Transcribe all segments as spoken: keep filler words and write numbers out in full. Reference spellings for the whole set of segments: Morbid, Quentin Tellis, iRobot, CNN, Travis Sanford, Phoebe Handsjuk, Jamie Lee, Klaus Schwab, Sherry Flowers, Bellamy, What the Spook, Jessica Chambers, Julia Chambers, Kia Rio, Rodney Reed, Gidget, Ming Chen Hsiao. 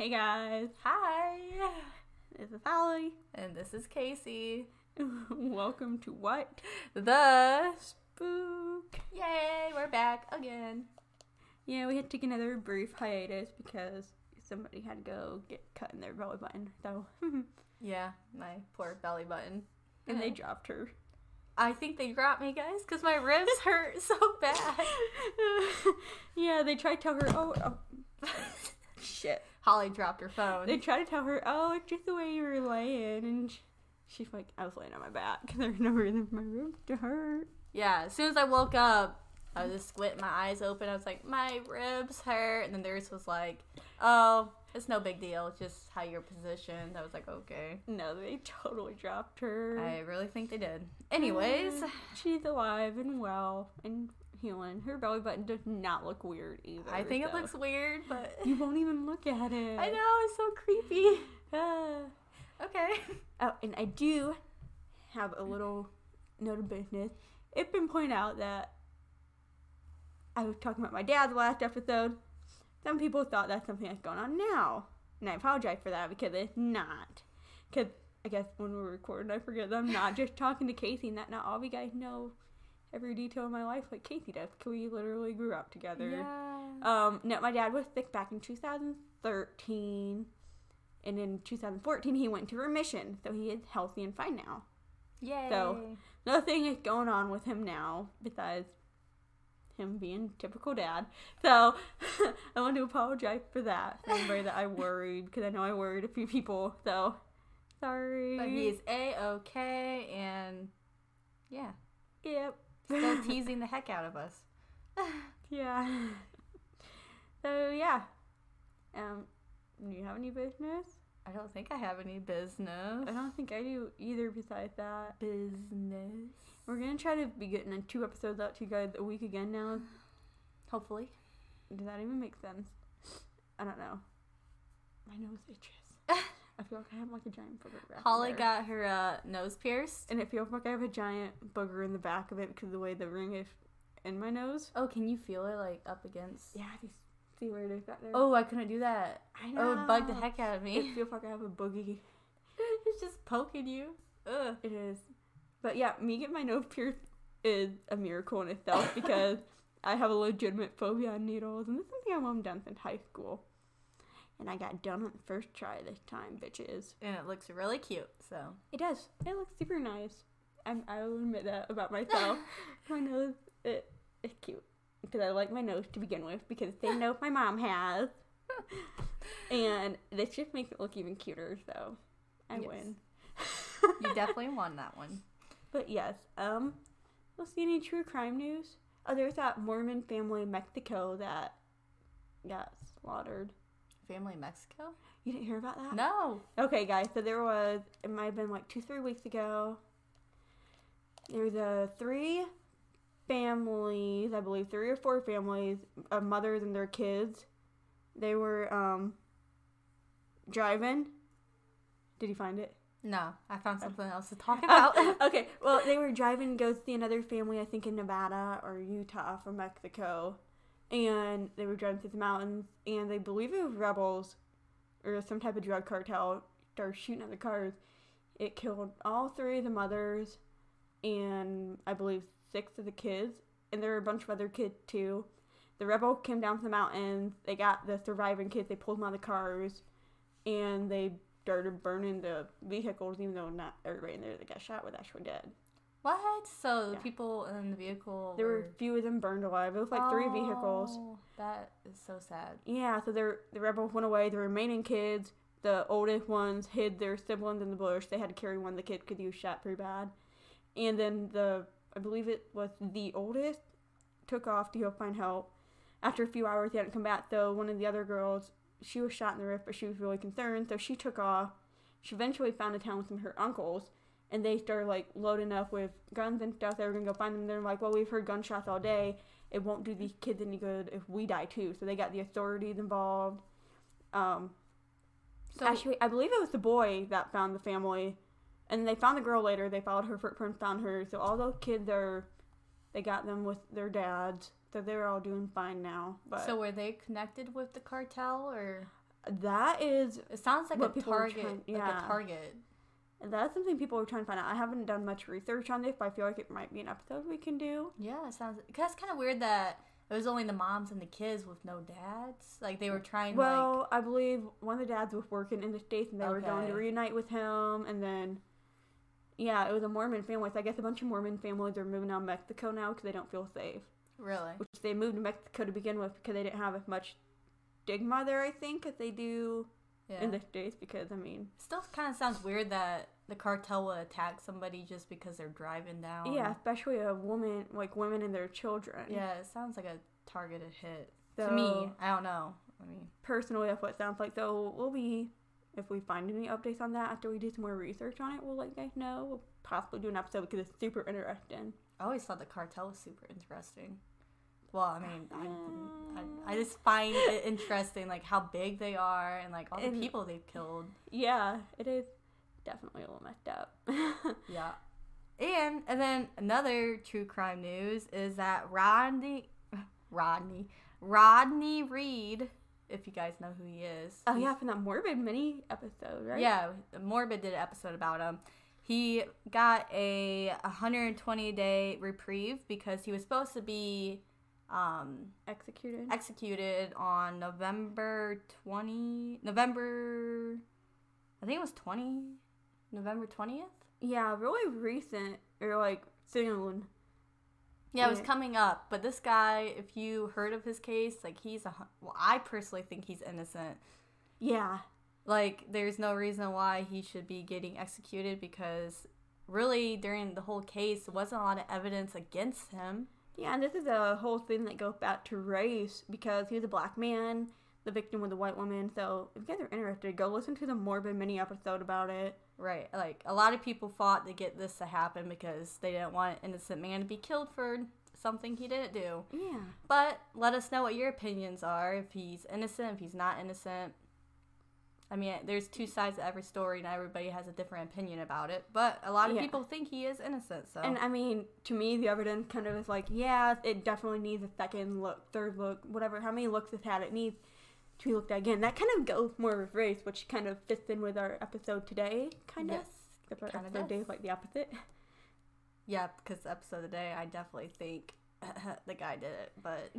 Hey guys. Hi. This is Allie. And this is Casey. Welcome to What the Spook. Yay, we're back again. Yeah, we had to take another brief hiatus because somebody had to go get cut in their belly button. So yeah, my poor belly button. And yeah. They dropped her. I think they dropped me, guys, because my ribs hurt so bad. Yeah, they tried to tell her, oh, oh. Shit. Holly dropped her phone. They tried to tell her, oh, it's just the way you were laying. And she, she's like, I was laying on my back because there's no reason for my ribs to hurt. Yeah, as soon as I woke up, I was just squinting my eyes open. I was like, my ribs hurt. And then theirs was like, oh, it's no big deal. It's just how you're positioned. I was like, okay. No, they totally dropped her. I really think they did. Anyways. And she's alive and well and healing. Her belly button does not look weird either. I think so. It looks weird, but you won't even look at it. I know, it's so creepy. Uh, okay. Oh, and I do have a little note of business. It's been pointed out that I was talking about my dad the last episode. Some people thought that's something that's going on now. And I apologize for that because it's not. Because I guess when we're recording, I forget that I'm not just talking to Casey and that not all of you guys know every detail of my life like Casey does. Because we literally grew up together. Yeah. Um, no, my dad was sick back in two thousand thirteen. And in two thousand fourteen, he went into remission. So he is healthy and fine now. Yay. So nothing is going on with him now besides him being typical dad. So I want to apologize for that. Remember that I worried because I know I worried a few people. So sorry. But he's A-okay and yeah. Yep. Still teasing the heck out of us. Yeah. So yeah. Um, do you have any business? I don't think I have any business. I don't think I do either besides that. Business. We're going to try to be getting two episodes out to you guys a week again now. Hopefully. Does that even make sense? I don't know. My nose itches. I feel like I have like a giant booger wrap. Holly got her uh, nose pierced. And it feels like I have a giant booger in the back of it because of the way the ring is in my nose. Oh, can you feel it like up against? Yeah, I see where it is back there. Oh, I couldn't do that. I know. It would bug the heck out of me. It feels like I have a boogie. It's just poking you. Ugh. It is. But yeah, me getting my nose pierced is a miracle in itself because I have a legitimate phobia on needles. And this is something I haven't done since high school. And I got done on the first try this time, bitches. And it looks really cute, so. It does. It looks super nice. I'm, I will admit that about myself. My nose, it, it's cute. Because I like my nose to begin with because it's the nose my mom has. And this just makes it look even cuter, so I yes. win. You definitely won that one. But yes, um, we'll see any true crime news. Oh, there's that Mormon family in Mexico that got slaughtered. Family in Mexico? You didn't hear about that? No. Okay, guys, so there was, it might have been like two, three weeks ago, there was a three families, I believe three or four families of mothers and their kids. They were um, driving. Did you find it? No, I found something else to talk about. Uh, okay, well, they were driving to go see another family, I think in Nevada or Utah from Mexico, and they were driving through the mountains, and they believe it was rebels or some type of drug cartel started shooting at the cars. It killed all three of the mothers and I believe six of the kids, and there were a bunch of other kids too. The rebel came down from the mountains, they got the surviving kids, they pulled them out of the cars, and they started burning the vehicles, even though not everybody in there that got shot was actually dead. What? So yeah. The people in the vehicle There were... were few of them burned alive. It was like oh, three vehicles. That is so sad. Yeah, so the rebels went away. The remaining kids, the oldest ones, hid their siblings in the bush. They had to carry one of the kids because he was shot pretty bad. And then the, I believe it was the oldest, took off to go find help. After a few hours, he hadn't come back, though. One of the other girls, she was shot in the wrist, but she was really concerned, so she took off. She eventually found a town with some of her uncles, and they started, like, loading up with guns and stuff. They were going to go find them. They're like, well, we've heard gunshots all day. It won't do these kids any good if we die, too. So they got the authorities involved. Um, so actually, I believe it was the boy that found the family, and they found the girl later. They followed her footprints, found her. So all those kids are, they got them with their dads. So they're all doing fine now. But so were they connected with the cartel or? That is. It sounds like a target. Trying, yeah. Like a target. That's something people are trying to find out. I haven't done much research on this, but I feel like it might be an episode we can do. Yeah, it sounds. Because it's kind of weird that it was only the moms and the kids with no dads. Like, they were trying to. Well, like, I believe one of the dads was working in the States, and they okay. were going to reunite with him. And then, yeah, it was a Mormon family. So I guess a bunch of Mormon families are moving out of Mexico now because they don't feel safe. Really? Which they moved to Mexico to begin with because they didn't have as much stigma there, I think, as they do. Yeah. In the States, because, I mean... Still kind of sounds weird that the cartel would attack somebody just because they're driving down. Yeah, especially a woman, like, women and their children. Yeah, it sounds like a targeted hit. So, to me, I don't know. I mean... Personally, that's what it sounds like. So, we'll be... If we find any updates on that after we do some more research on it, we'll let you guys know. We'll possibly do an episode because it's super interesting. I always thought the cartel was super interesting. Well, I mean, I, I, I just find it interesting, like, how big they are and, like, all the and, people they've killed. Yeah, it is definitely a little messed up. Yeah. And and then another true crime news is that Rodney, Rodney, Rodney Reed, if you guys know who he is. Oh, yeah, from that Morbid mini episode, right? Yeah, Morbid did an episode about him. He got a one hundred twenty day reprieve because he was supposed to be... Um, executed. Executed on November twentieth. November, I think it was twenty. November twentieth? Yeah, really recent. Or, like, soon. Yeah, it was coming up. But this guy, if you heard of his case, like, he's a... Well, I personally think he's innocent. Yeah. Like, there's no reason why he should be getting executed because, really, during the whole case, there wasn't a lot of evidence against him. Yeah, and this is a whole thing that goes back to race, because he was a black man, the victim was a white woman, so if you guys are interested, go listen to the Morbid mini-episode about it. Right, like, a lot of people fought to get this to happen because they didn't want an innocent man to be killed for something he didn't do. Yeah. But let us know what your opinions are, if he's innocent, if he's not innocent. I mean, there's two sides to every story, and everybody has a different opinion about it. But a lot of yeah. people think he is innocent, so... And, I mean, to me, the evidence kind of is like, yeah, it definitely needs a second look, third look, whatever, how many looks it's had, it needs to be looked at again. That kind of goes more with race, which kind of fits in with our episode today, kind of. Yes, except our episode today is like the opposite. Yeah, because the episode today, I definitely think the guy did it, but...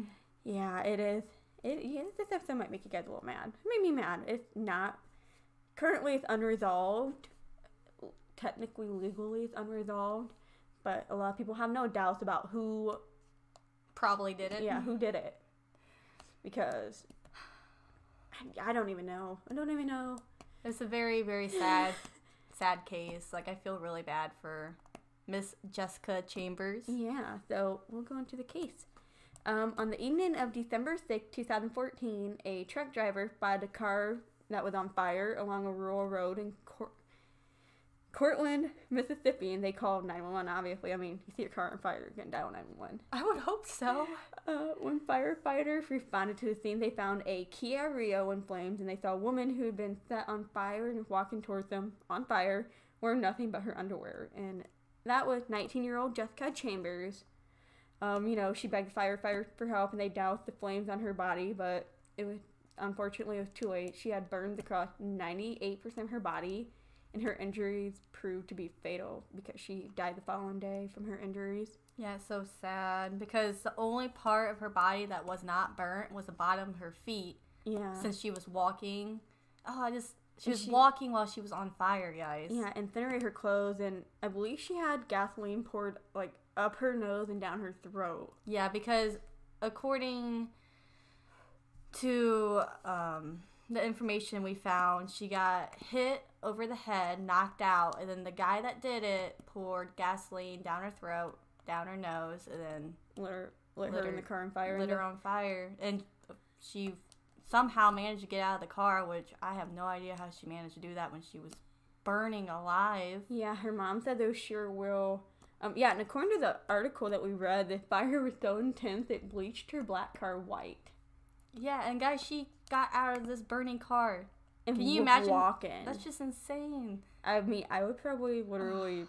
Yeah, it is... It, yeah, this episode might make you guys a little mad. It made me mad. It's not. Currently, it's unresolved. Technically, legally, it's unresolved. But a lot of people have no doubts about who... Probably did it. Yeah, who did it. Because... I, I don't even know. I don't even know. It's a very, very sad, sad case. Like, I feel really bad for Miss Jessica Chambers. Yeah, so we'll go into the case. Um, on the evening of December sixth, two thousand fourteen, a truck driver spotted a car that was on fire along a rural road in Cor- Cortland, Mississippi, and they called nine one one, obviously. I mean, you see a car on fire, you're going to dial nine one one. I would hope so. Uh, when firefighters responded to the scene, they found a Kia Rio in flames, and they saw a woman who had been set on fire and walking towards them on fire, wearing nothing but her underwear. And that was nineteen-year-old Jessica Chambers. Um, you know, she begged firefighters for help, and they doused the flames on her body, but it was, unfortunately, it was too late. She had burned across ninety-eight percent of her body, and her injuries proved to be fatal because she died the following day from her injuries. Yeah, it's so sad, because the only part of her body that was not burnt was the bottom of her feet. Yeah. Since she was walking. Oh, I just... She and was she, walking while she was on fire, guys. Yeah, incinerated her clothes, and I believe she had gasoline poured, like, up her nose and down her throat. Yeah, because according to um, the information we found, she got hit over the head, knocked out, and then the guy that did it poured gasoline down her throat, down her nose, and then... Lit her, lit lit her in the car on fire. Lit her on fire, and she... somehow managed to get out of the car, which I have no idea how she managed to do that when she was burning alive. Yeah, her mom said those sure will. Um, yeah, and according to the article that we read, the fire was so intense it bleached her black car white. Yeah, and guys, she got out of this burning car. And can you imagine? Walking. That's just insane. I mean, I would probably literally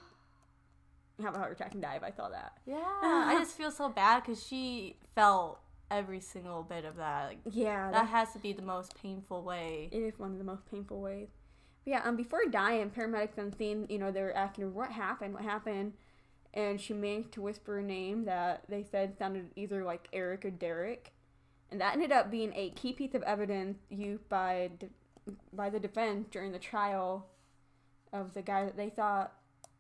have a heart attack and die if I saw that. Yeah, I just feel so bad because she felt every single bit of that. Like, yeah. That has to be the most painful way. It is one of the most painful ways. But yeah, um, before dying, paramedics on scene, you know, they were asking her, what happened, what happened? And she managed to whisper a name that they said sounded either like Eric or Derek. And that ended up being a key piece of evidence used by, de- by the defense during the trial of the guy that they thought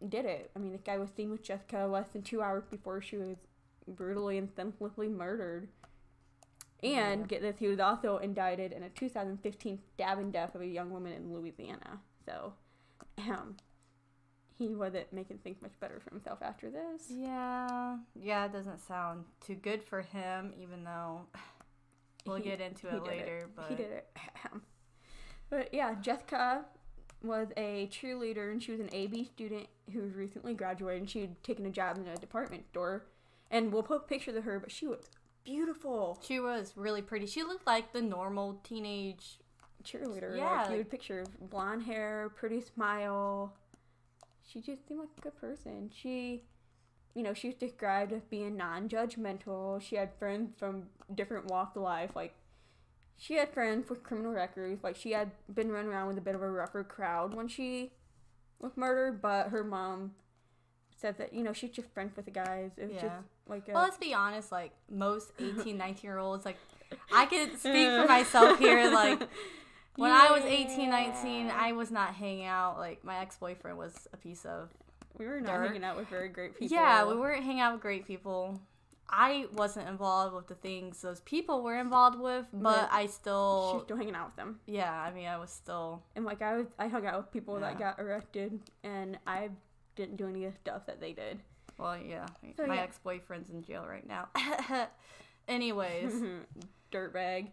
did it. I mean, this guy was seen with Jessica less than two hours before she was brutally and senselessly murdered. And, yeah. get this, he was also indicted in a two thousand fifteen stabbing death of a young woman in Louisiana. So, um, he wasn't making things much better for himself after this. Yeah. Yeah, it doesn't sound too good for him, even though we'll he, get into it later. It. But He did it. But, yeah, Jessica was a cheerleader, and she was an A B student who recently graduated, and she had taken a job in a department store. And we'll post pictures of her, but she was beautiful. She was really pretty. She looked like the normal teenage cheerleader. Yeah. Like you would picture blonde hair, pretty smile. She just seemed like a good person. She, you know, she was described as being non-judgmental. She had friends from different walks of life. Like, she had friends with criminal records. Like, she had been running around with a bit of a rougher crowd when she was murdered, but her mom said that, you know, she's just friends with the guys. It was yeah. just like a... Well, let's be honest, like, most eighteen, nineteen-year-olds, like, I can speak for myself here, like, when yeah. I was eighteen, nineteen, I was not hanging out, like, my ex-boyfriend was a piece of We were not dirt. hanging out with very great people. Yeah, we weren't hanging out with great people. I wasn't involved with the things those people were involved with, but yeah. I still... She was still hanging out with them. Yeah, I mean, I was still... And, like, I was, I hung out with people yeah. that got arrested, and I... didn't do any of the stuff that they did. Well, yeah. So, My yeah. ex-boyfriend's in jail right now. Anyways. Dirtbag.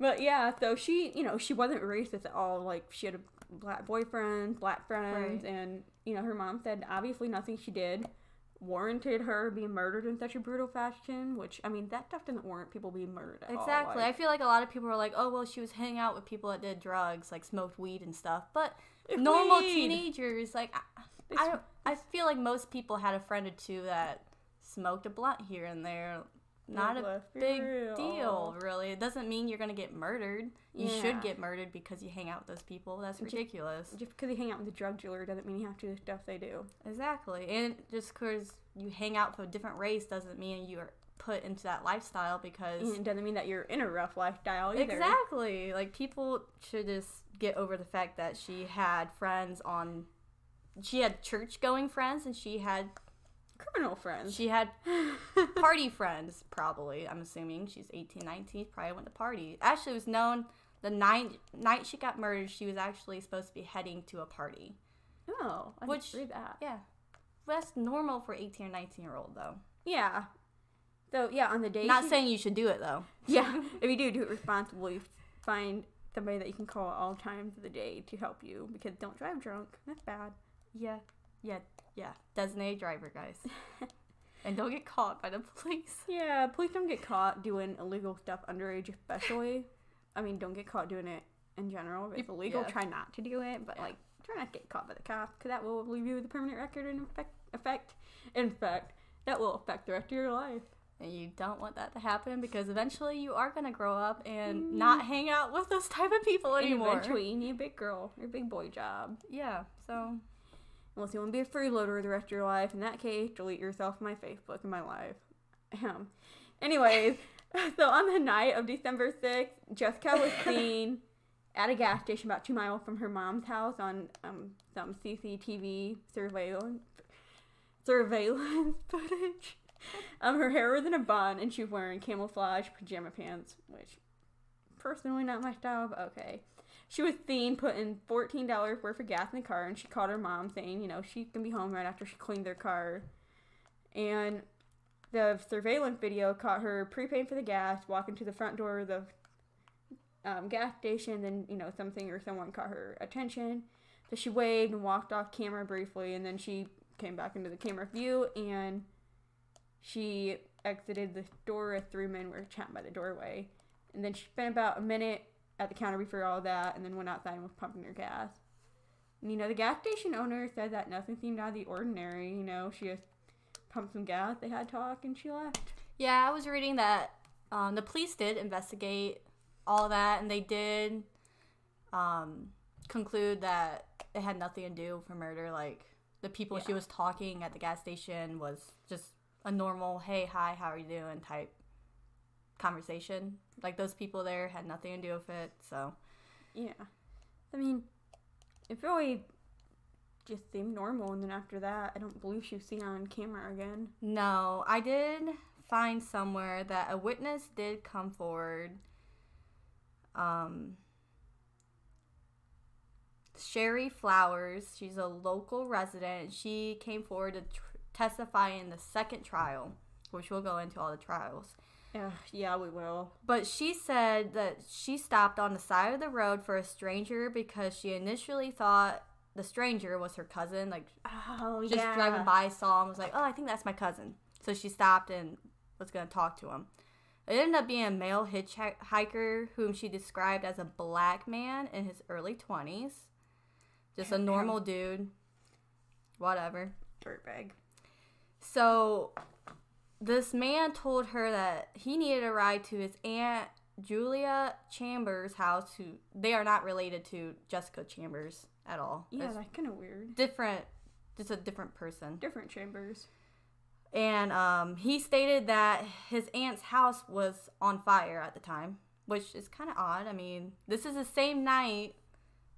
But, yeah, so she, you know, she wasn't racist at all. Like, she had a black boyfriend, black friends, right. and, you know, her mom said obviously nothing she did warranted her being murdered in such a brutal fashion, which, I mean, that stuff doesn't warrant people being murdered at exactly. all. Exactly. Like, I feel like a lot of people are like, oh, well, she was hanging out with people that did drugs, like smoked weed and stuff. But normal weed. teenagers, like... I, I don't, I feel like most people had a friend or two that smoked a blunt here and there. Not a big real. deal, really. It doesn't mean you're going to get murdered. You yeah. should get murdered because you hang out with those people. That's ridiculous. Just, just because you hang out with a drug dealer doesn't mean you have to do the stuff they do. Exactly. And just because you hang out with a different race doesn't mean you are put into that lifestyle because... And it doesn't mean that you're in a rough lifestyle either. Exactly. Like, people should just get over the fact that she had friends on... She had church-going friends, and she had... Criminal friends. She had party friends, probably. I'm assuming she's eighteen, nineteen, probably went to party. Actually, it was known the night, night she got murdered, she was actually supposed to be heading to a party. Oh, I didn't read that. Yeah. That's normal for eighteen or nineteen-year-old, though. Yeah. So, yeah, on the day... Not she... saying you should do it, though. Yeah. If you do, do it responsibly. Find somebody that you can call at all times of the day to help you, because don't drive drunk. That's bad. Yeah, yeah, yeah. Designated driver, guys. And don't get caught by the police. Yeah, please don't get caught doing illegal stuff underage, especially. I mean, don't get caught doing it in general. If it's illegal, yeah. try not to do it. But, yeah. like, try not to get caught by the cops, because that will leave you with a permanent record and affect, affect, in fact, that will affect the rest of your life. And you don't want that to happen, because eventually you are going to grow up and mm. not hang out with those type of people anymore. And eventually, you need a big girl, your big boy job. Yeah, so... Unless you want to be a freeloader the rest of your life. In that case, delete yourself from my Facebook and my life. Um, anyways, so on the night of December sixth, Jessica was seen at a gas station about two miles from her mom's house on um, some C C T V surveillance, surveillance footage. Um, her hair was in a bun, and she was wearing camouflage pajama pants, which, personally, not my style, but okay. She was seen putting fourteen dollars worth of gas in the car, and she called her mom saying, you know, she can be home right after she cleaned their car. And the surveillance video caught her prepaying for the gas, walking to the front door of the um, gas station, then, you know, something or someone caught her attention. So she waved and walked off camera briefly, and then she came back into the camera view, and she exited the store as three men were chatting by the doorway. And then she spent about a minute at the counter before all that, and then went outside and was pumping her gas. And, you know, the gas station owner said that nothing seemed out of the ordinary. You know, she just pumped some gas, they had talk, and she left. Yeah, I was reading that Um, the police did investigate all that, and they did um, conclude that it had nothing to do with murder. Like, the people yeah. she was talking at the gas station was just a normal, hey, hi, how are you doing type conversation. Like, those people there had nothing to do with it, so. Yeah. I mean, it really just seemed normal, and then after that, I don't believe she was seen on camera again. No, I did find somewhere that a witness did come forward. Um, Sherry Flowers, she's a local resident. She came forward to tr- testify in the second trial, which we'll go into all the trials. Yeah, yeah, we will. But she said that she stopped on the side of the road for a stranger because she initially thought the stranger was her cousin. Like, oh, just yeah. driving by, saw him, was like, oh, I think that's my cousin. So she stopped and was going to talk to him. It ended up being a male hitchhiker whom she described as a black man in his early twenties. Just a normal dude. Whatever. Dirtbag. So this man told her that he needed a ride to his aunt Julia Chambers' house. Who they are not related to Jessica Chambers at all. Yeah, it's that's kind of weird. Different. Just a different person. Different Chambers. And um, he stated that his aunt's house was on fire at the time, which is kind of odd. I mean, this is the same night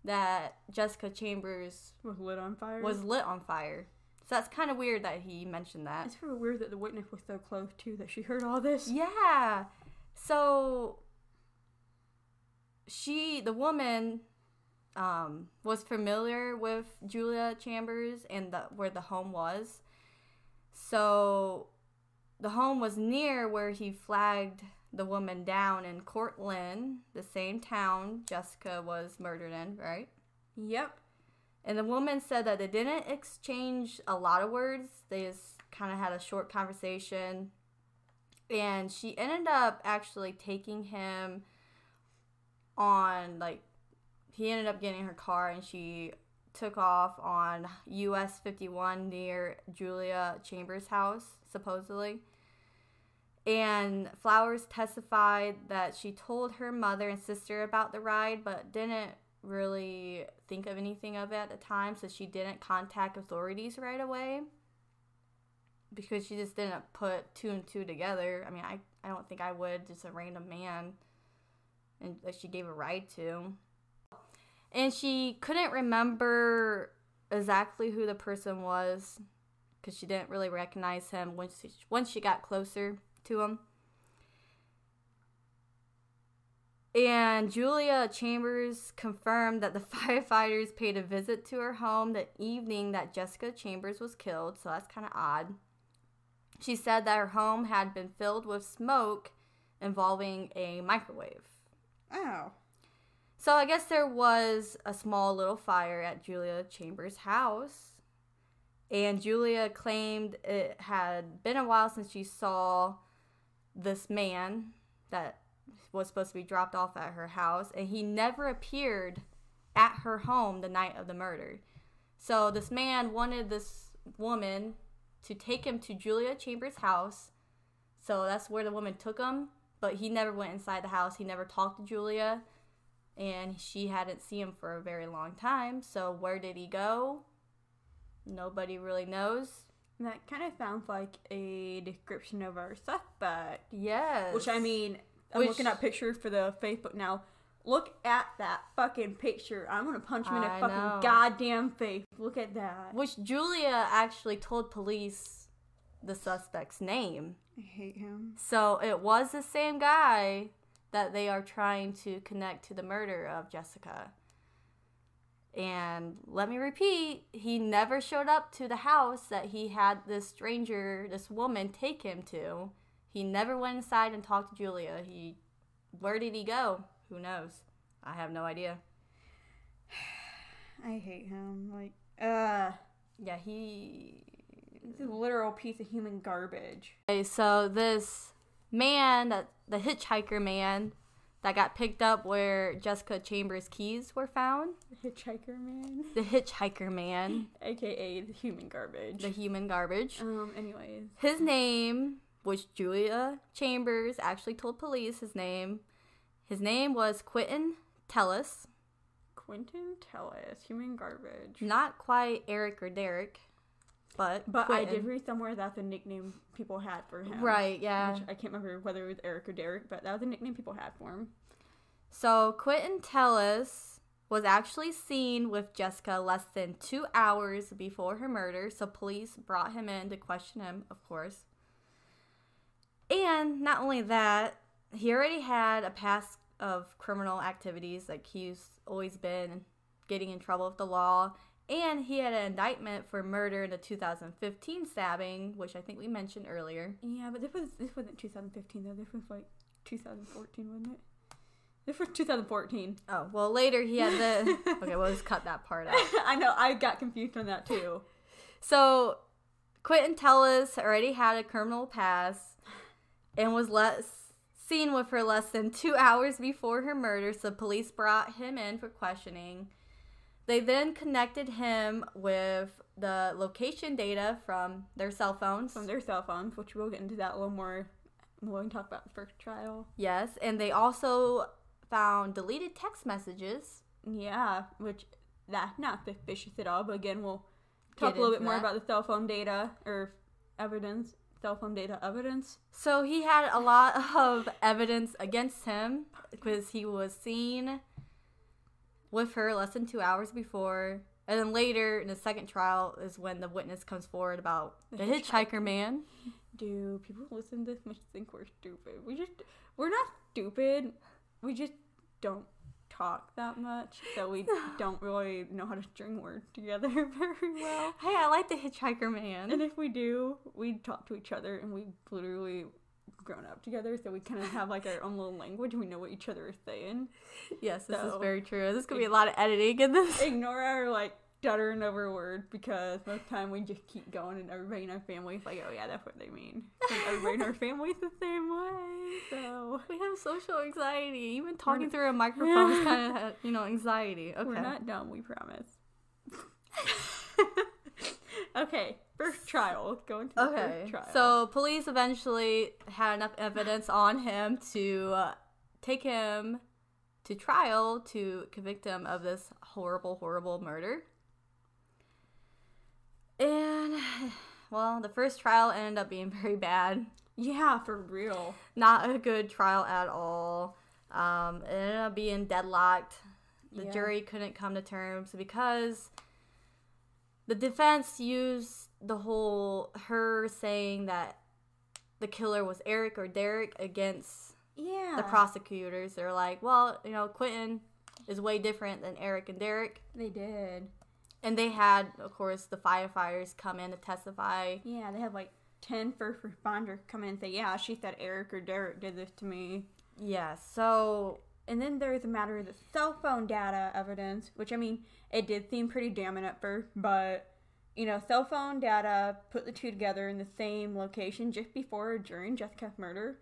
that Jessica Chambers was lit on fire. Was lit on fire. So that's kind of weird that he mentioned that. It's really weird that the witness was so close, too, that she heard all this. Yeah. So she, the woman, um, was familiar with Julia Chambers and the, where the home was. So the home was near where he flagged the woman down in Cortland, the same town Jessica was murdered in, right? Yep. And the woman said that they didn't exchange a lot of words. They just kind of had a short conversation. And she ended up actually taking him on, like, he ended up getting her car and she took off on U S fifty-one near Julia Chambers' house, supposedly. And Flowers testified that she told her mother and sister about the ride, but didn't really think of anything of it at the time, so she didn't contact authorities right away because she just didn't put two and two together. I mean, I, I don't think I would, just a random man and that she gave a ride to. And she couldn't remember exactly who the person was because she didn't really recognize him once she, once she got closer to him. And Julia Chambers confirmed that the firefighters paid a visit to her home the evening that Jessica Chambers was killed, so that's kind of odd. She said that her home had been filled with smoke involving a microwave. Oh. So I guess there was a small little fire at Julia Chambers' house, and Julia claimed it had been a while since she saw this man that was supposed to be dropped off at her house, and he never appeared at her home the night of the murder. So this man wanted this woman to take him to Julia Chambers' house, so that's where the woman took him, but he never went inside the house. He never talked to Julia, and she hadn't seen him for a very long time. So where did he go? Nobody really knows. And that kind of sounds like a description of our suspect. Yes. Which, I mean, I'm Which, looking at pictures for the Facebook now. Look at that fucking picture. I'm going to punch him in the fucking know. goddamn face. Look at that. Which Julia actually told police the suspect's name. I hate him. So it was the same guy that they are trying to connect to the murder of Jessica. And let me repeat, he never showed up to the house that he had this stranger, this woman, take him to. He never went inside and talked to Julia. He, where did he go? Who knows? I have no idea. I hate him. Like, uh. Yeah, he. He's a literal piece of human garbage. Okay, so this man, that the hitchhiker man that got picked up where Jessica Chambers' keys were found. The hitchhiker man. The hitchhiker man. A K A the human garbage. The human garbage. Um, anyways. His name which Julia Chambers actually told police his name. His name was Quentin Tellis. Quentin Tellis, human garbage. Not quite Eric or Derek, but But Quentin. I did read somewhere that's a nickname people had for him. Right, yeah. Which I can't remember whether it was Eric or Derek, but that was a nickname people had for him. So Quentin Tellis was actually seen with Jessica less than two hours before her murder, so police brought him in to question him, of course. And not only that, he already had a past of criminal activities, like he's always been getting in trouble with the law, and he had an indictment for murder in the two thousand fifteen stabbing, which I think we mentioned earlier. Yeah, but this was this wasn't two thousand fifteen though. This was like two thousand fourteen, wasn't it? This was two thousand fourteen. Oh well, later he had the okay. We'll just cut that part out. I know I got confused on that too. So Quentin Tellis already had a criminal past and was less. seen with her less than two hours before her murder, so police brought him in for questioning. They then connected him with the location data from their cell phones. From their cell phones, which we'll get into that a little more when we talk about the first trial. Yes, and they also found deleted text messages. Yeah, which that's not suspicious at all, but again, we'll talk a little bit more about the cell phone data or evidence. Cell phone data evidence. So he had a lot of evidence against him because he was seen with her less than two hours before. And then later in the second trial is when the witness comes forward about the hitchhiker man. Do people listen to this much think we're stupid? We just, we're not stupid. We just don't talk that much, so we don't really know how to string words together very well. Hey, I like the hitchhiker man. And if we do, we talk to each other, and we've literally grown up together, so we kind of have like our own little language, and we know what each other is saying. Yes, this so, is very true. This could be a lot of editing in this. Ignore our like stuttering over words, because most of the time we just keep going, and everybody in our family is like, oh yeah, that's what they mean. And everybody in our family is the same way, so. We have social anxiety. Even talking through a microphone is kind of, you know, anxiety. Okay. We're not dumb, we promise. Okay, first trial. Going to the okay. first trial. So police eventually had enough evidence on him to uh, take him to trial to convict him of this horrible, horrible murder. And, well, the first trial ended up being very bad. Yeah, for real. Not a good trial at all. Um, it ended up being deadlocked. The yeah. jury couldn't come to terms because the defense used the whole her saying that the killer was Eric or Derek against yeah. the prosecutors. They're like, well, you know, Quentin is way different than Eric and Derek. They did. And they had, of course, the firefighters come in to testify. Yeah, they had like ten first responders come in and say, yeah, she said Eric or Derek did this to me. Yeah, so... And then there's the matter of the cell phone data evidence, which, I mean, it did seem pretty damning at first, but, you know, cell phone data put the two together in the same location just before or during Jessica's murder.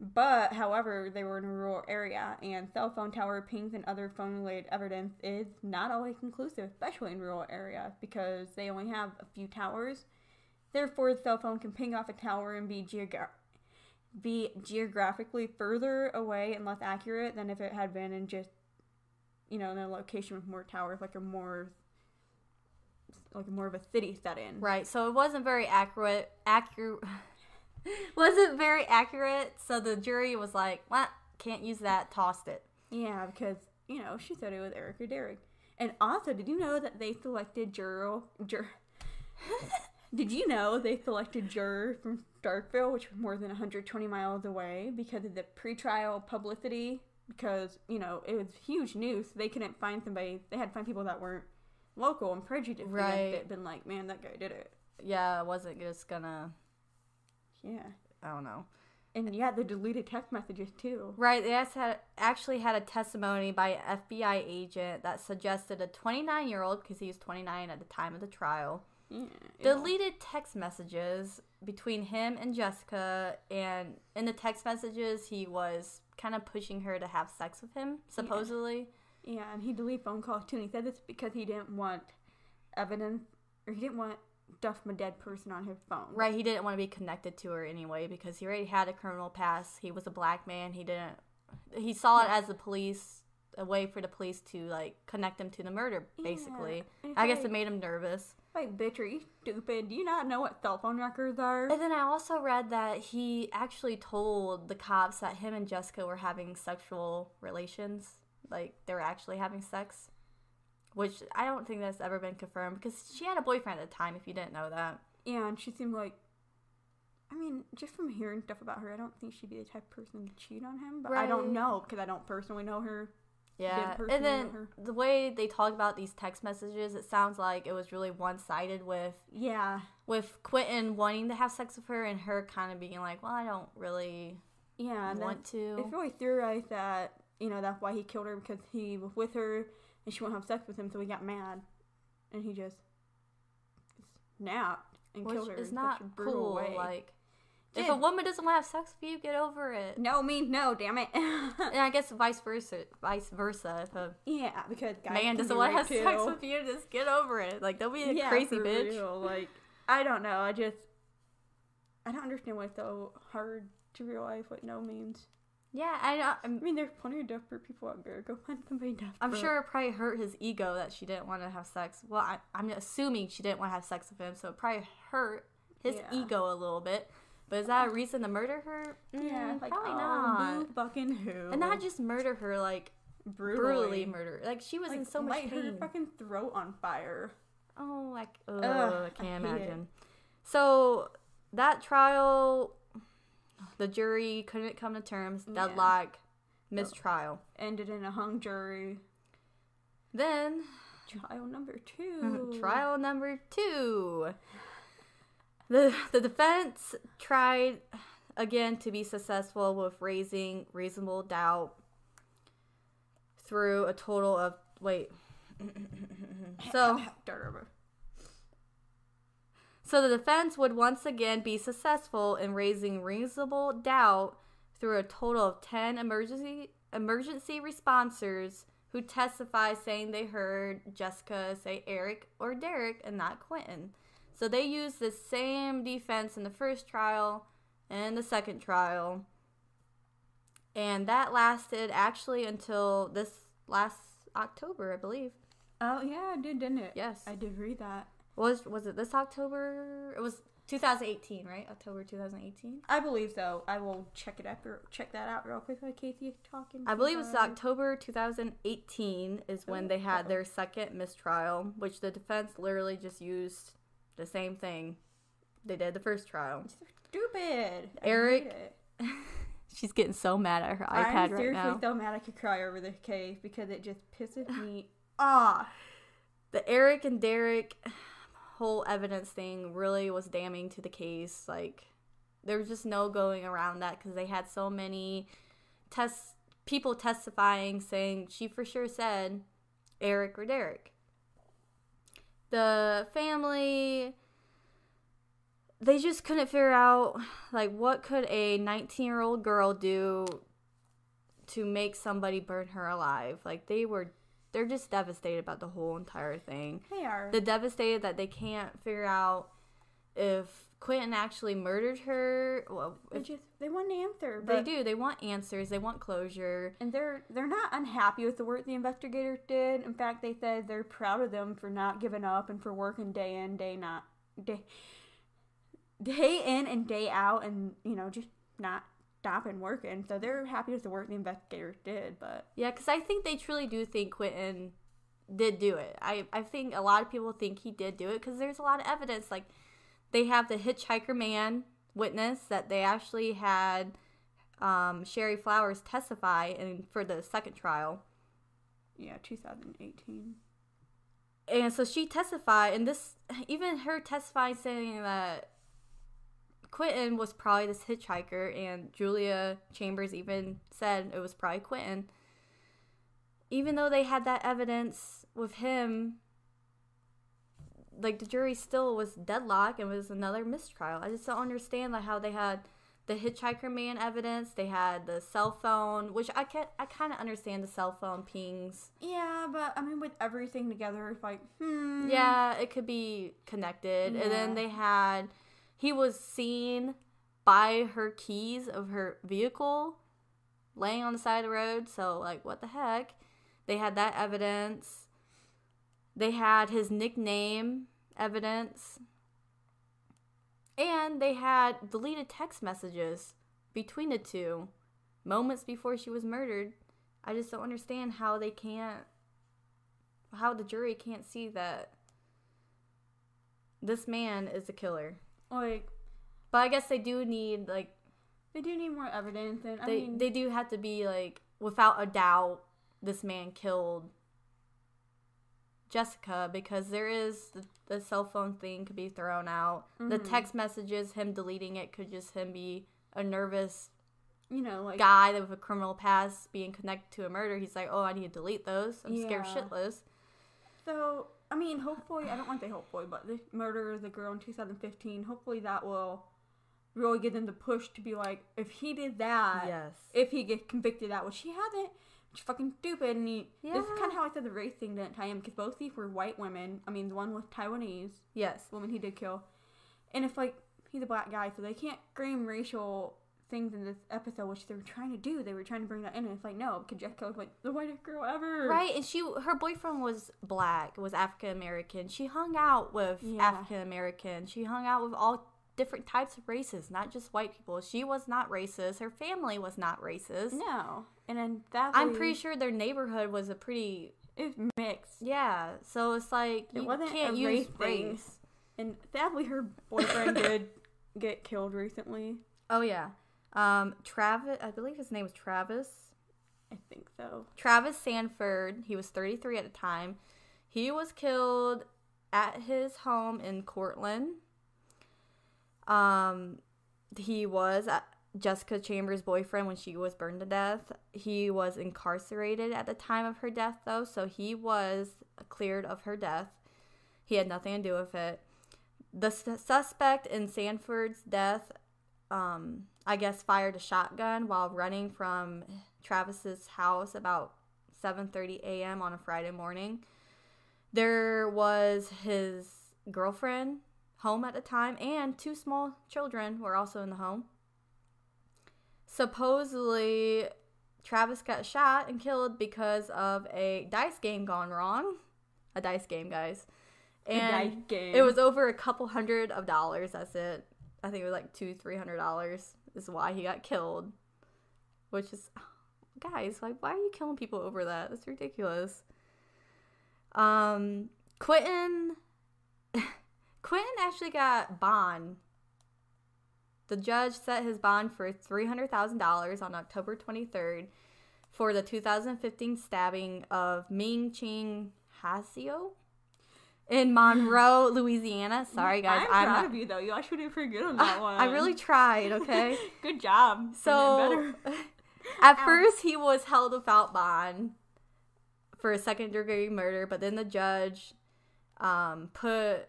But, however, they were in a rural area, and cell phone tower pings and other phone-related evidence is not always conclusive, especially in rural areas, because they only have a few towers. Therefore, the cell phone can ping off a tower and be, geog- be geographically further away and less accurate than if it had been in just, you know, in a location with more towers, like a more... like more of a city set in. Right, so it wasn't very accurate... accurate... wasn't very accurate, so the jury was like, well, can't use that, tossed it. Yeah, because, you know, she said it was Eric or Derek. And also, did you know that they selected juror... juror did you know they selected juror from Starkville, which was more than one hundred twenty miles away, because of the pretrial publicity? Because, you know, it was huge news. So they couldn't find somebody. They had to find people that weren't local and prejudiced. Right. They'd been like, man, that guy did it. Yeah, it wasn't just gonna... Yeah. I don't know. And yeah, the deleted text messages too. Right. They had, actually had a testimony by an F B I agent that suggested a twenty-nine-year-old, because he was twenty-nine at the time of the trial, yeah, deleted yeah. text messages between him and Jessica. And in the text messages, he was kind of pushing her to have sex with him, supposedly. Yeah, yeah, and he deleted phone calls too. And he said this because he didn't want evidence, or he didn't want stuff my dead person on his phone. Right, he didn't want to be connected to her anyway because he already had a criminal past. He was a black man. He didn't. He saw it as the police, a way for the police to, like, connect him to the murder, basically. Yeah, I like, guess it made him nervous. Like, bitch, are you stupid? Do you not know what cell phone records are? And then I also read that he actually told the cops that him and Jessica were having sexual relations. Like, they were actually having sex. Which, I don't think that's ever been confirmed, because she had a boyfriend at the time, if you didn't know that. Yeah, and she seemed like... I mean, just from hearing stuff about her, I don't think she'd be the type of person to cheat on him, but right. I don't know, because I don't personally know her. Yeah, and then the way they talk about these text messages, it sounds like it was really one-sided with... Yeah. With Quentin wanting to have sex with her, and her kind of being like, well, I don't really yeah, want to. It's really theorized that, you know, that's why he killed her, because he was with her, and she won't have sex with him, so he got mad. And he just snapped and Which killed her. Which is not cool, way. like... If yeah. a woman doesn't want to have sex with you, get over it. No means no, damn it. And I guess vice versa. Vice versa. If a yeah, because guys man doesn't want right to have sex with you, just get over it. Like, don't be a yeah, crazy bitch. Real. Like, I don't know. I just, I don't understand why it's so hard to realize what no means. Yeah, I know. I mean, there's plenty of desperate people out there. Go find somebody desperate. I'm sure it probably hurt his ego that she didn't want to have sex. Well, I, I'm assuming she didn't want to have sex with him, so it probably hurt his yeah. ego a little bit. But is that a reason to murder her? Mm, yeah, like, probably oh, not. Who fucking who? And not just murder her, like brutally, brutally murder. Like she was like, in so much pain. Light her fucking throat on fire. Oh, like oh, I can't I imagine. It. So that trial, the jury couldn't come to terms. Deadlock, yeah. mistrial ended in a hung jury. Then trial number two. trial number two. The the defense tried, again, to be successful with raising reasonable doubt through a total of... Wait. so, so the defense would once again be successful in raising reasonable doubt through a total of ten emergency, emergency responders who testified saying they heard Jessica say Eric or Derek and not Quentin. So they used the same defense in the first trial and the second trial. And that lasted actually until this last October, I believe. Oh, yeah, it did, didn't it? Yes. I did read that. Was was it this October? It was twenty eighteen, right? October twenty eighteen? I believe so. I will check it up or check that out real quick while Casey is talking. I believe it was October twenty eighteen is when oh, they had oh. their second mistrial, which the defense literally just used... The same thing they did the first trial. So stupid. Eric, she's getting so mad at her iPad right now. I'm seriously so mad I could cry over this case because it just pisses me off. The Eric and Derek whole evidence thing really was damning to the case. Like, there was just no going around that because they had so many tes- people testifying saying she for sure said Eric or Derek. The family, they just couldn't figure out, like, what could a nineteen-year-old girl do to make somebody burn her alive? Like, they were, they're just devastated about the whole entire thing. They are. They're devastated that they can't figure out if Quentin actually murdered her. Well, they, if, just, they want an answer. But they do. They want answers. They want closure. And they're they're not unhappy with the work the investigators did. In fact, they said they're proud of them for not giving up and for working day in, day not day day in and day out, and you know just not stopping working. So they're happy with the work the investigators did. But yeah, because I think they truly do think Quentin did do it. I I think a lot of people think he did do it because there's a lot of evidence like. They have the hitchhiker man witness that they actually had um, Sherry Flowers testify in, for the second trial. Yeah, twenty eighteen. And so she testified, and this even her testifying saying that Quentin was probably this hitchhiker, and Julia Chambers even said it was probably Quentin. Even though they had that evidence with him... Like, the jury still was deadlocked and was another mistrial. I just don't understand, like, how they had the hitchhiker man evidence. They had the cell phone, which I can I kind of understand the cell phone pings. Yeah, but I mean, with everything together, it's like, hmm. Yeah, it could be connected. Yeah. And then they had, he was seen by her keys of her vehicle laying on the side of the road. So, like, what the heck? They had that evidence. They had his nickname evidence. And they had deleted text messages between the two moments before she was murdered. I just don't understand how they can't, how the jury can't see that this man is the killer. Like, but I guess they do need, like, they do need more evidence. And, I they, mean, they do have to be, like, without a doubt, this man killed Jessica, because there is the, the cell phone thing could be thrown out. Mm-hmm. The text messages, him deleting it, could just him be a nervous, you know, like guy with a criminal past being connected to a murder. He's like, oh, I need to delete those. I'm yeah. scared shitless. So, I mean, hopefully, I don't want to say hopefully, but the murder of the girl in two thousand fifteen, hopefully that will really give them the push to be like, if he did that, yes. if he gets convicted that, which he hasn't. She's fucking stupid, and he, yeah. this is kind of how I said the race thing didn't tie him, because both these were white women. I mean, the one was Taiwanese. Yes. The woman he did kill. And it's like, he's a black guy, so they can't scream racial things in this episode, which they were trying to do. They were trying to bring that in, and it's like, no, because Jessica was like, the whitest girl ever. Right, and she, her boyfriend was black, was African-American. She hung out with yeah. African-American. She hung out with all different types of races, not just white people. She was not racist. Her family was not racist. No. And then that I'm pretty sure their neighborhood was a pretty... It's mixed. Yeah. So it's like, it you wasn't can't a use race. race. And sadly, her boyfriend did get killed recently. Oh, yeah. Um, Travis... I believe his name was Travis. I think so. Travis Sanford. He was thirty-three at the time. He was killed at his home in Cortland. Um, he was... At, Jessica Chambers' boyfriend when she was burned to death. He was incarcerated at the time of her death, though, so he was cleared of her death. He had nothing to do with it. The su- suspect in Sanford's death, um, I guess, fired a shotgun while running from Travis's house about seven thirty a.m. on a Friday morning. There was his girlfriend home at the time, and two small children were also in the home. Supposedly, Travis got shot and killed because of a dice game gone wrong. A dice game, guys. And a dice game. It was over a couple hundred of dollars. That's it. I think it was like two, three hundred dollars is why he got killed. Which is, guys, like, why are you killing people over that? That's ridiculous. Um, Quentin, Quentin actually got bond. The judge set his bond for three hundred thousand dollars on October twenty-third for the two thousand fifteen stabbing of Ming Chen Hsiao in Monroe, Louisiana. Sorry, guys. I'm, I'm proud not... of you, though. You actually did pretty good on that uh, one. I really tried, okay? Good job. So, at Ow. first, he was held without bond for a second-degree murder, but then the judge um, put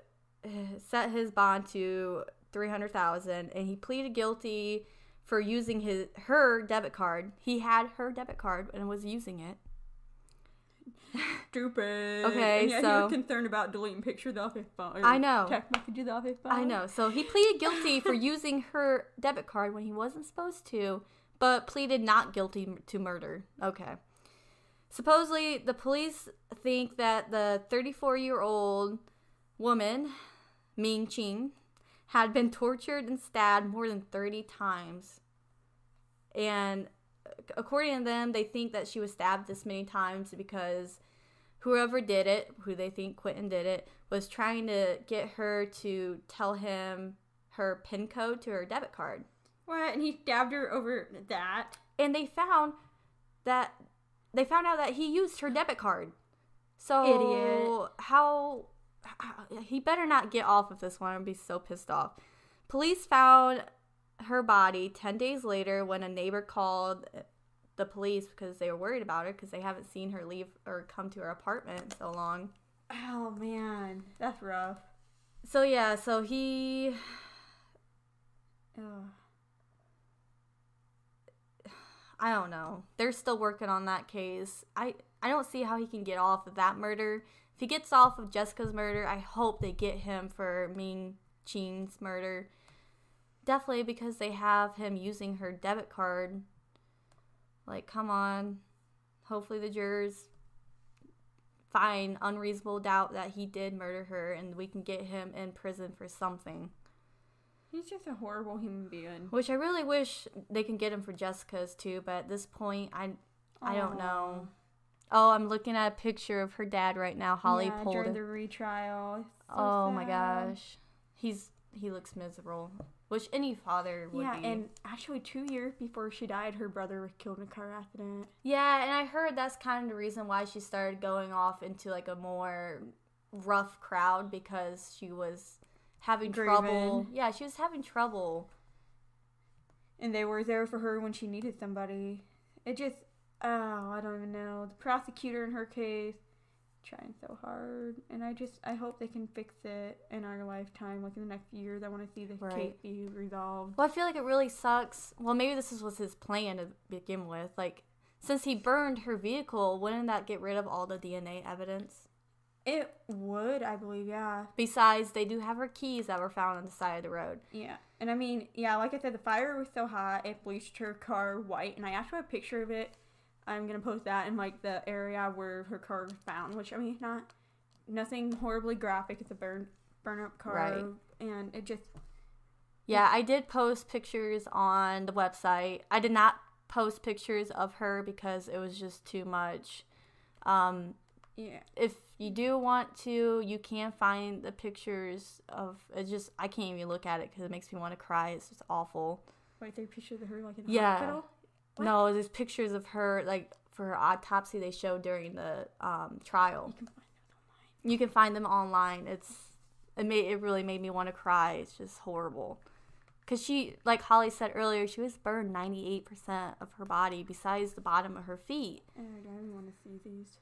set his bond to... three hundred thousand dollars, and he pleaded guilty for using his her debit card. He had her debit card and was using it. Stupid. Okay, and yeah, so he was concerned about deleting pictures off his phone. I know. Text messages off his phone. I know. So he pleaded guilty for using her debit card when he wasn't supposed to, but pleaded not guilty to murder. Okay. Supposedly, the police think that the thirty-four-year-old woman, Ming Chen, had been tortured and stabbed more than thirty times. And according to them, they think that she was stabbed this many times because whoever did it, who they think Quentin did it, was trying to get her to tell him her PIN code to her debit card. What? And he stabbed her over that? And they found that, they found out that he used her debit card. So, idiot. How... He better not get off of this one. I'd be so pissed off. Police found her body ten days later when a neighbor called the police because they were worried about her because they haven't seen her leave or come to her apartment in so long. Oh, man. That's rough. So, yeah. So, he... Oh. I don't know. They're still working on that case. I, I don't see how he can get off of that murder. If he gets off of Jessica's murder, I hope they get him for Ming Chen's murder. Definitely, because they have him using her debit card. Like, come on. Hopefully the jurors find unreasonable doubt that he did murder her and we can get him in prison for something. He's just a horrible human being. Which I really wish they can get him for Jessica's too, but at this point, I, I don't know. Oh, I'm looking at a picture of her dad right now. Holly yeah, pulled during the retrial. So oh sad. My gosh, he's he looks miserable. Which any father would yeah, be. Yeah, and actually two years before she died, her brother was killed in a car accident. Yeah, and I heard that's kind of the reason why she started going off into like a more rough crowd because she was having Grieving. trouble. Yeah, she was having trouble. And they were there for her when she needed somebody. It just, oh, I don't even know. The prosecutor in her case. Trying so hard, and I just I hope they can fix it in our lifetime, like in the next few years. I want to see the right. case be resolved. Well, I feel like it really sucks. Well, maybe this was his plan to begin with. Like, since he burned her vehicle, wouldn't that get rid of all the D N A evidence? It would, I believe, yeah. Besides, they do have her keys that were found on the side of the road. Yeah, and I mean, yeah, like I said, the fire was so hot it bleached her car white, and I actually have a picture of it. I'm going to post that in, like, the area where her car was found, which, I mean, not nothing horribly graphic. It's a burn, burn-up car. Right. And it just... Yeah, I did post pictures on the website. I did not post pictures of her because it was just too much. Um, yeah. If you do want to, you can find the pictures of... It's just... I can't even look at it because it makes me want to cry. It's just awful. Wait, there are pictures of her, like, in the yeah. hospital? What? No, there's pictures of her, like, for her autopsy they showed during the um, trial. You can find them online. You can find them online. It's, it, made, it really made me want to cry. It's just horrible. Because she, like Holly said earlier, she was burned ninety-eight percent of her body besides the bottom of her feet. Oh, I don't want to see these.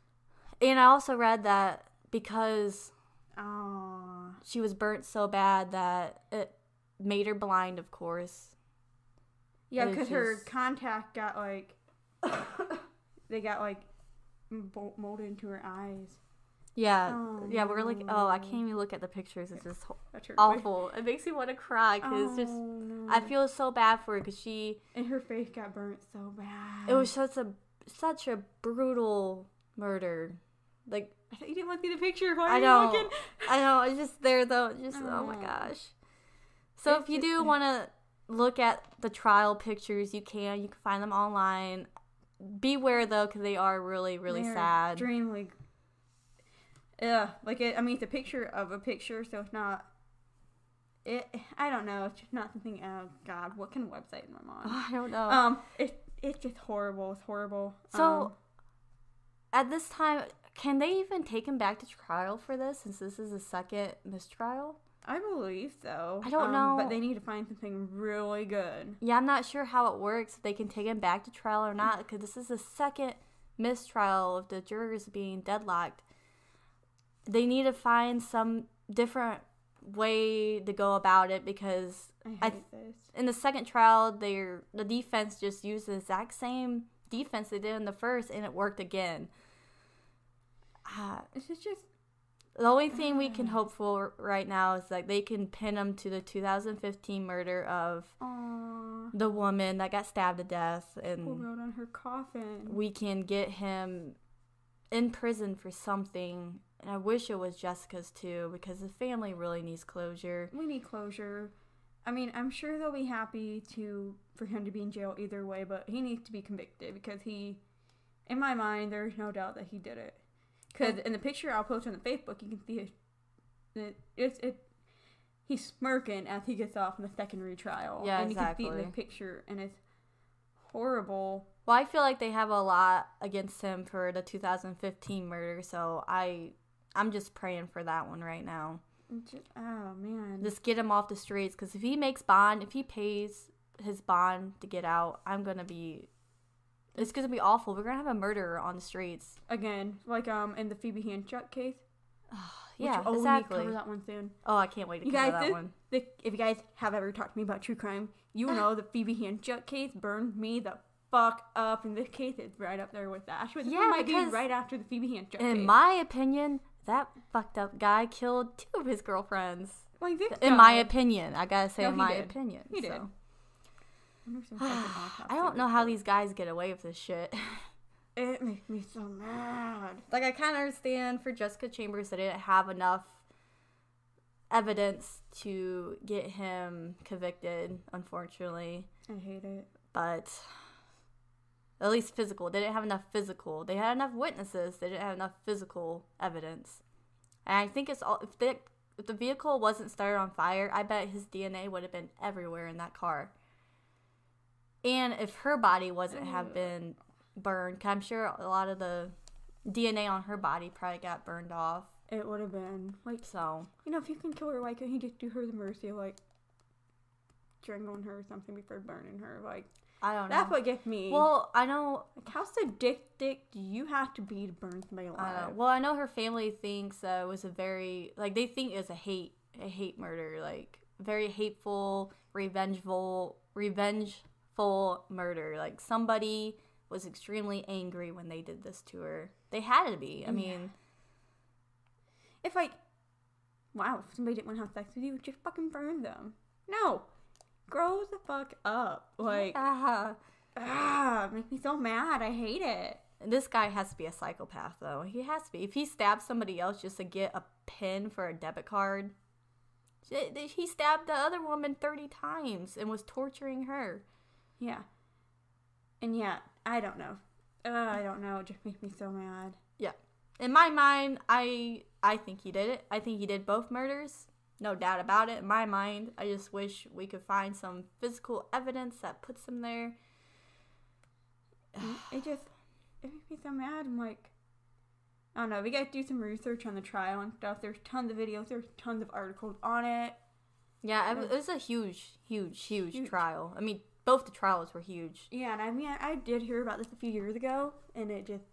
And I also read that because Aww. she was burnt so bad that it made her blind, of course. Yeah, because her contact got, like, they got, like, molded into her eyes. Yeah. Oh, yeah, we're like, oh, I can't even look at the pictures. It's just awful. It makes me want to cry because oh, just, no. I feel so bad for her because she. And her face got burnt so bad. It was such a, such a brutal murder. Like. I thought you didn't want to see the picture. Why are I know. You looking? I know. It's just there, though. Just, oh, oh my gosh. So it's if you do want to. Look at the trial pictures. You can. You can find them online. Beware, though, because they are really, really They're sad. Extremely. Yeah, like, it, I mean, it's a picture of a picture, so it's not... It. I don't know. It's just not something... Oh, God. What kind of website am I on? Oh, I don't know. Um, it, It's just horrible. It's horrible. So, um, at this time, can they even take him back to trial for this, since this is the second mistrial? I believe so. I don't um, know. But they need to find something really good. Yeah, I'm not sure how it works, if they can take him back to trial or not, because this is the second mistrial of the jurors being deadlocked. They need to find some different way to go about it, because I hate I th- this. in the second trial, they're, the defense just used the exact same defense they did in the first, and it worked again. Uh, this is just... The only thing we can hope for right now is that they can pin him to the two thousand fifteen murder of Aww. the woman that got stabbed to death, and people wrote on her coffin. We can get him in prison for something. And I wish it was Jessica's too, because the family really needs closure. We need closure. I mean, I'm sure they'll be happy to for him to be in jail either way, but he needs to be convicted because he, in my mind, there's no doubt that he did it. Because in the picture I'll post on the Facebook, you can see his, it, it, it, he's smirking as he gets off in the second retrial. Yeah, and exactly. You can see it in the picture, and it's horrible. Well, I feel like they have a lot against him for the two thousand fifteen murder, so I, I'm just praying for that one right now. Just, oh, man. Just get him off the streets, because if he makes bond, if he pays his bond to get out, I'm going to be... It's going to be awful. We're going to have a murderer on the streets. Again, like um in the Phoebe Handsjuk case. Oh, yeah, which, exactly. Oh, we need to cover that one soon. Oh, I can't wait to you cover guys, that this, one. The, if you guys have ever talked to me about true crime, you know the Phoebe Handsjuk case burned me the fuck up, and the Kate is right up there with that. Actually, this yeah, might be right after the Phoebe Handsjuk. In my opinion, that fucked up guy killed two of his girlfriends. Well, he did in so. my opinion, I gotta say, no, in my did. opinion, he so. did. I, I don't know how these guys get away with this shit. It makes me so mad. Like, I kind of understand for Jessica Chambers that they didn't have enough evidence to get him convicted, unfortunately. I hate it. But at least physical. They didn't have enough physical. They had enough witnesses. They didn't have enough physical evidence. And I think it's all... If, they, if the vehicle wasn't started on fire, I bet his D N A would have been everywhere in that car. And if her body wasn't have been burned, I'm sure a lot of the D N A on her body probably got burned off. It would have been. Like, so. You know, if you can kill her, why couldn't he just do her the mercy of, like, strangling her or something before burning her? Like, I don't know. That's what gets me. Well, I know. Like, how sadistic do you have to be to burn somebody alive? Uh, well, I know her family thinks uh, it was a very, like, they think it was a hate, a hate murder. Like, very hateful, revengeful, revenge. Full murder. Like, somebody was extremely angry when they did this to her. They had to be. I mean, yeah. If like, wow, if somebody didn't want to have sex with you, just fucking burn them. No, grow the fuck up. Like, ah, yeah. Makes me so mad. I hate it. This guy has to be a psychopath, though. He has to be. If he stabbed somebody else just to get a pin for a debit card, he stabbed the other woman thirty times and was torturing her. Yeah. And yeah, I don't know. Uh, I don't know. It just makes me so mad. Yeah. In my mind, I I think he did it. I think he did both murders. No doubt about it. In my mind, I just wish we could find some physical evidence that puts him there. It just, it makes me so mad. I'm like, I don't know. We got to do some research on the trial and stuff. There's tons of videos. There's tons of articles on it. Yeah, it was a huge, huge, huge, huge. trial. I mean, both the trials were huge. Yeah, and I mean, I, I did hear about this a few years ago, and it just,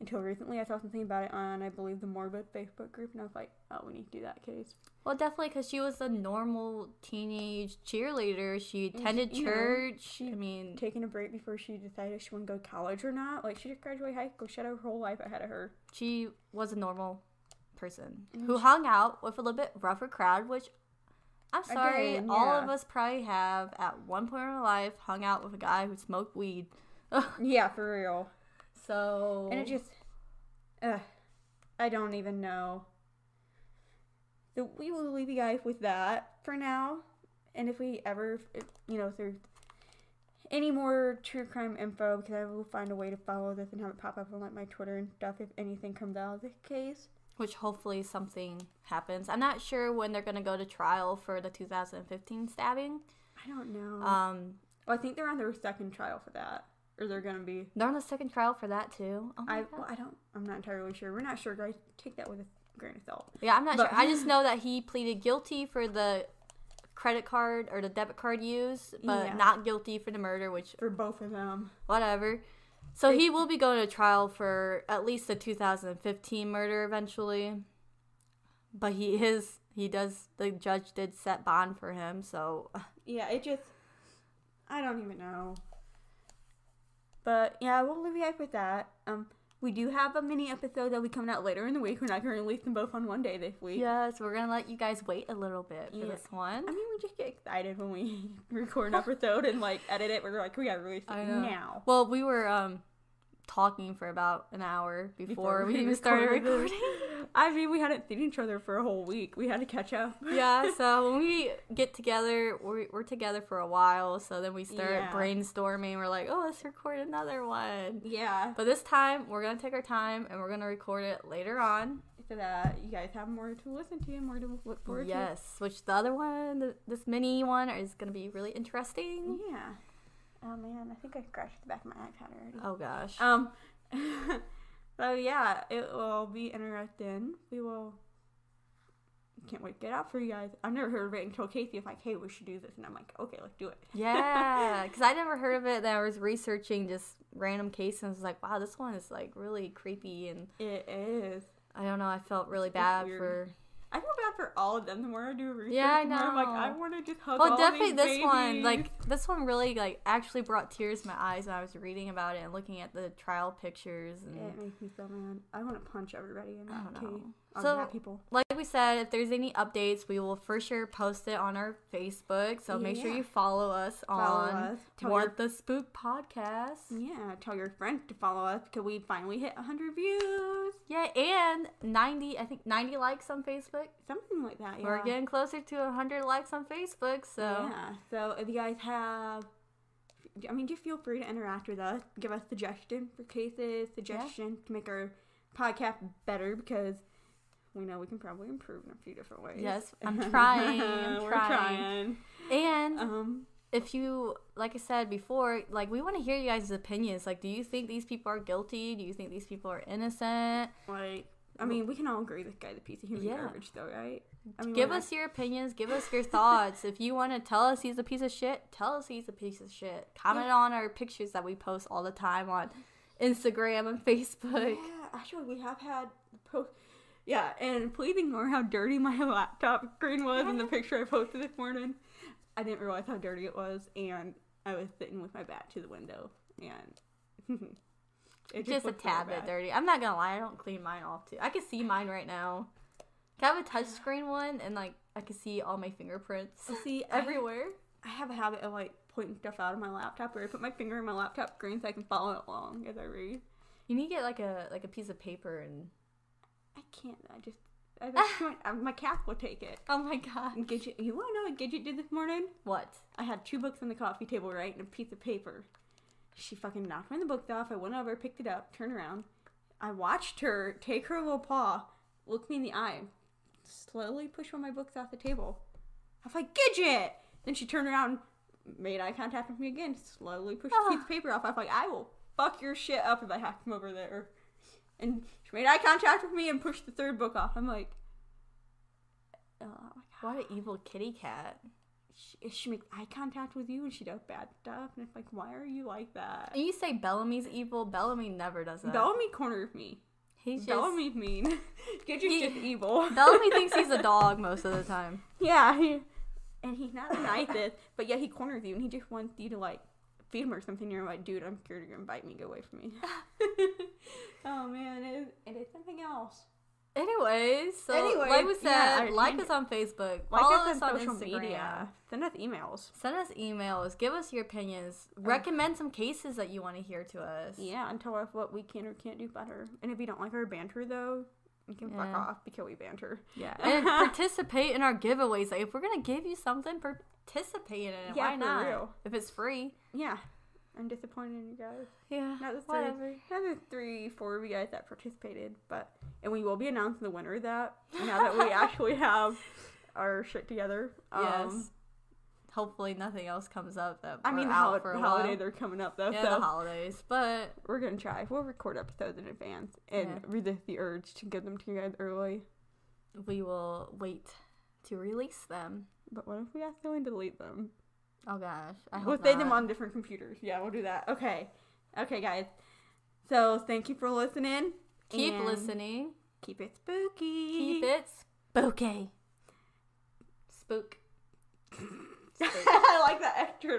until recently, I saw something about it on, I believe, the Morbid Facebook group, and I was like, oh, we need to do that case. Well, definitely, because she was a normal teenage cheerleader. She attended she, church. You know, she, I mean, taking a break before she decided she wanted to go to college or not. Like, she just graduated high school. She had her whole life ahead of her. She was a normal person and who she, hung out with a little bit rougher crowd, which... I'm sorry, Again, yeah. all of us probably have, at one point in our life, hung out with a guy who smoked weed. Yeah, for real. So... And it just... Uh, I don't even know. So we will leave you guys with that for now. And if we ever, if, you know, through any more true crime info, because I will find a way to follow this and have it pop up on, like, my Twitter and stuff if anything comes out of this case. Which hopefully something happens. I'm not sure when they're going to go to trial for the two thousand fifteen stabbing. I don't know. Um, well, I think they're on their second trial for that. Or they're going to be. They're on the second trial for that, too? Oh my I, God. Well, I don't, I'm not entirely sure. We're not sure. I take that with a grain of salt. Yeah, I'm not but, sure. I just know that he pleaded guilty for the credit card or the debit card use, but yeah. not guilty for the murder, which. For both of them. Whatever. So he will be going to trial for at least the two thousand fifteen murder eventually. But he is, he does, the judge did set bond for him, so. Yeah, it just, I don't even know. But, yeah, we'll leave you guys with that. Um, we do have a mini episode that will be coming out later in the week. We're not going to release them both on one day this week. Yes, we're going to let you guys wait a little bit for yeah. this one. I mean, we just get excited when we record an episode and, like, edit it. We're like, we got to release it now. Well, we were um talking for about an hour before, before we even started recording. I mean, we hadn't seen each other for a whole week. We had to catch up. Yeah, so when we get together, we're, we're together for a while. So then we start yeah. brainstorming. We're like, oh, let's record another one. Yeah. But this time, we're going to take our time, and we're going to record it later on. So that you guys have more to listen to and more to look forward yes, to. Yes, which the other one, the, this mini one, is going to be really interesting. Yeah. Oh, man, I think I scratched the back of my iPad already. Oh, gosh. Um, so, yeah, it will be interesting. We will... Can't wait to get out for you guys. I've never heard of it until Casey was like, hey, we should do this. And I'm like, okay, let's do it. Yeah, because I never heard of it. Then I was researching just random cases. And I was like, wow, this one is, like, really creepy. And it is. I don't know. I felt really it's bad weird. for... I feel bad for all of them. The more I do research, yeah, I know. I'm like, I want to just hug well, all these babies. Well, definitely this one, like, this one really, like, actually brought tears to my eyes when I was reading about it and looking at the trial pictures. And it makes me so mad. I want to punch everybody in that tea. So, people. Like we said, if there's any updates, we will for sure post it on our Facebook. So yeah. Make sure you follow us follow on us. What your, the Spook Podcast. Yeah, tell your friends to follow us because we finally hit one hundred views. Yeah, and ninety, I think ninety likes on Facebook. Something like that, yeah. We're getting closer to one hundred likes on Facebook, so. Yeah, so if you guys have, I mean, just feel free to interact with us. Give us suggestions for cases, suggestions yeah. to make our podcast better because we know we can probably improve in a few different ways. Yes, I'm trying. I'm We're trying. trying. And um, if you, like I said before, like we want to hear you guys' opinions. Like, do you think these people are guilty? Do you think these people are innocent? Like, I mean, we can all agree this guy's a piece of human yeah. garbage, though, right? I mean, give us I... your opinions. Give us your thoughts. If you want to tell us he's a piece of shit, tell us he's a piece of shit. Comment yeah. on our pictures that we post all the time on Instagram and Facebook. Yeah, actually, we have had posts. Yeah, and please ignore how dirty my laptop screen was yeah. in the picture I posted this morning. I didn't realize how dirty it was, and I was sitting with my back to the window, and it just, just a tad bit dirty. I'm not gonna lie, I don't clean mine off too. I can see mine right now. I have a touchscreen one, and like I can see all my fingerprints. See everywhere. I, I have a habit of like pointing stuff out of my laptop, where I put my finger in my laptop screen so I can follow it along as I read. You need to get like a like a piece of paper and. I can't. I just. I just ah. My cat will take it. Oh my god. And Gidget, you want to know what Gidget did this morning? What? I had two books on the coffee table, right? And a piece of paper. She fucking knocked one of the books off. I went over, picked it up, turned around. I watched her take her little paw, look me in the eye, slowly push one of my books off the table. I was like, Gidget! Then she turned around, made eye contact with me again, slowly pushed oh. the piece of paper off. I was like, I will fuck your shit up if I have to come over there. And she made eye contact with me and pushed the third book off. I'm like, oh my god. What an evil kitty cat. She, she makes eye contact with you and she does bad stuff. And it's like, why are you like that? And you say Bellamy's evil. Bellamy never does that. Bellamy cornered me. He's Bellamy's just... mean. Gidget's he, just evil. Bellamy thinks he's a dog most of the time. Yeah. He, and he's not the nicest. But yeah, he corners you and he just wants you to like, feed him or something. You're like, dude, I'm scared you're gonna bite me. Go away from me. Oh man, it is, it is something else. Anyways, so Anyways, like we said, yeah, like us on Facebook, like follow us on, us on Instagram, media. Send us emails, send us emails, give us your opinions, um, recommend some cases that you want to hear to us. Yeah, and tell us what we can or can't do better. And if you don't like our banter, though. You can fuck yeah. off because we banter. Yeah. And participate in our giveaways. Like, if we're going to give you something, participate in it. Yeah, why not? Real. If it's free. Yeah. I'm disappointed in you guys. Yeah. Not the three, not the three, four of you guys that participated. But, and we will be announcing the winner of that now that we actually have our shit together. Um, yes. Hopefully nothing else comes up. That I mean, the, hol- the holidays are coming up, though. Yeah, so the holidays. But we're going to try. We'll record episodes in advance and yeah. resist the urge to give them to you guys early. We will wait to release them. But what if we accidentally delete them? Oh, gosh. I hope we'll not. Save them on different computers. Yeah, we'll do that. Okay. Okay, guys. So, thank you for listening. Keep listening. Keep it spooky. Keep it spooky. Spook. I like that extra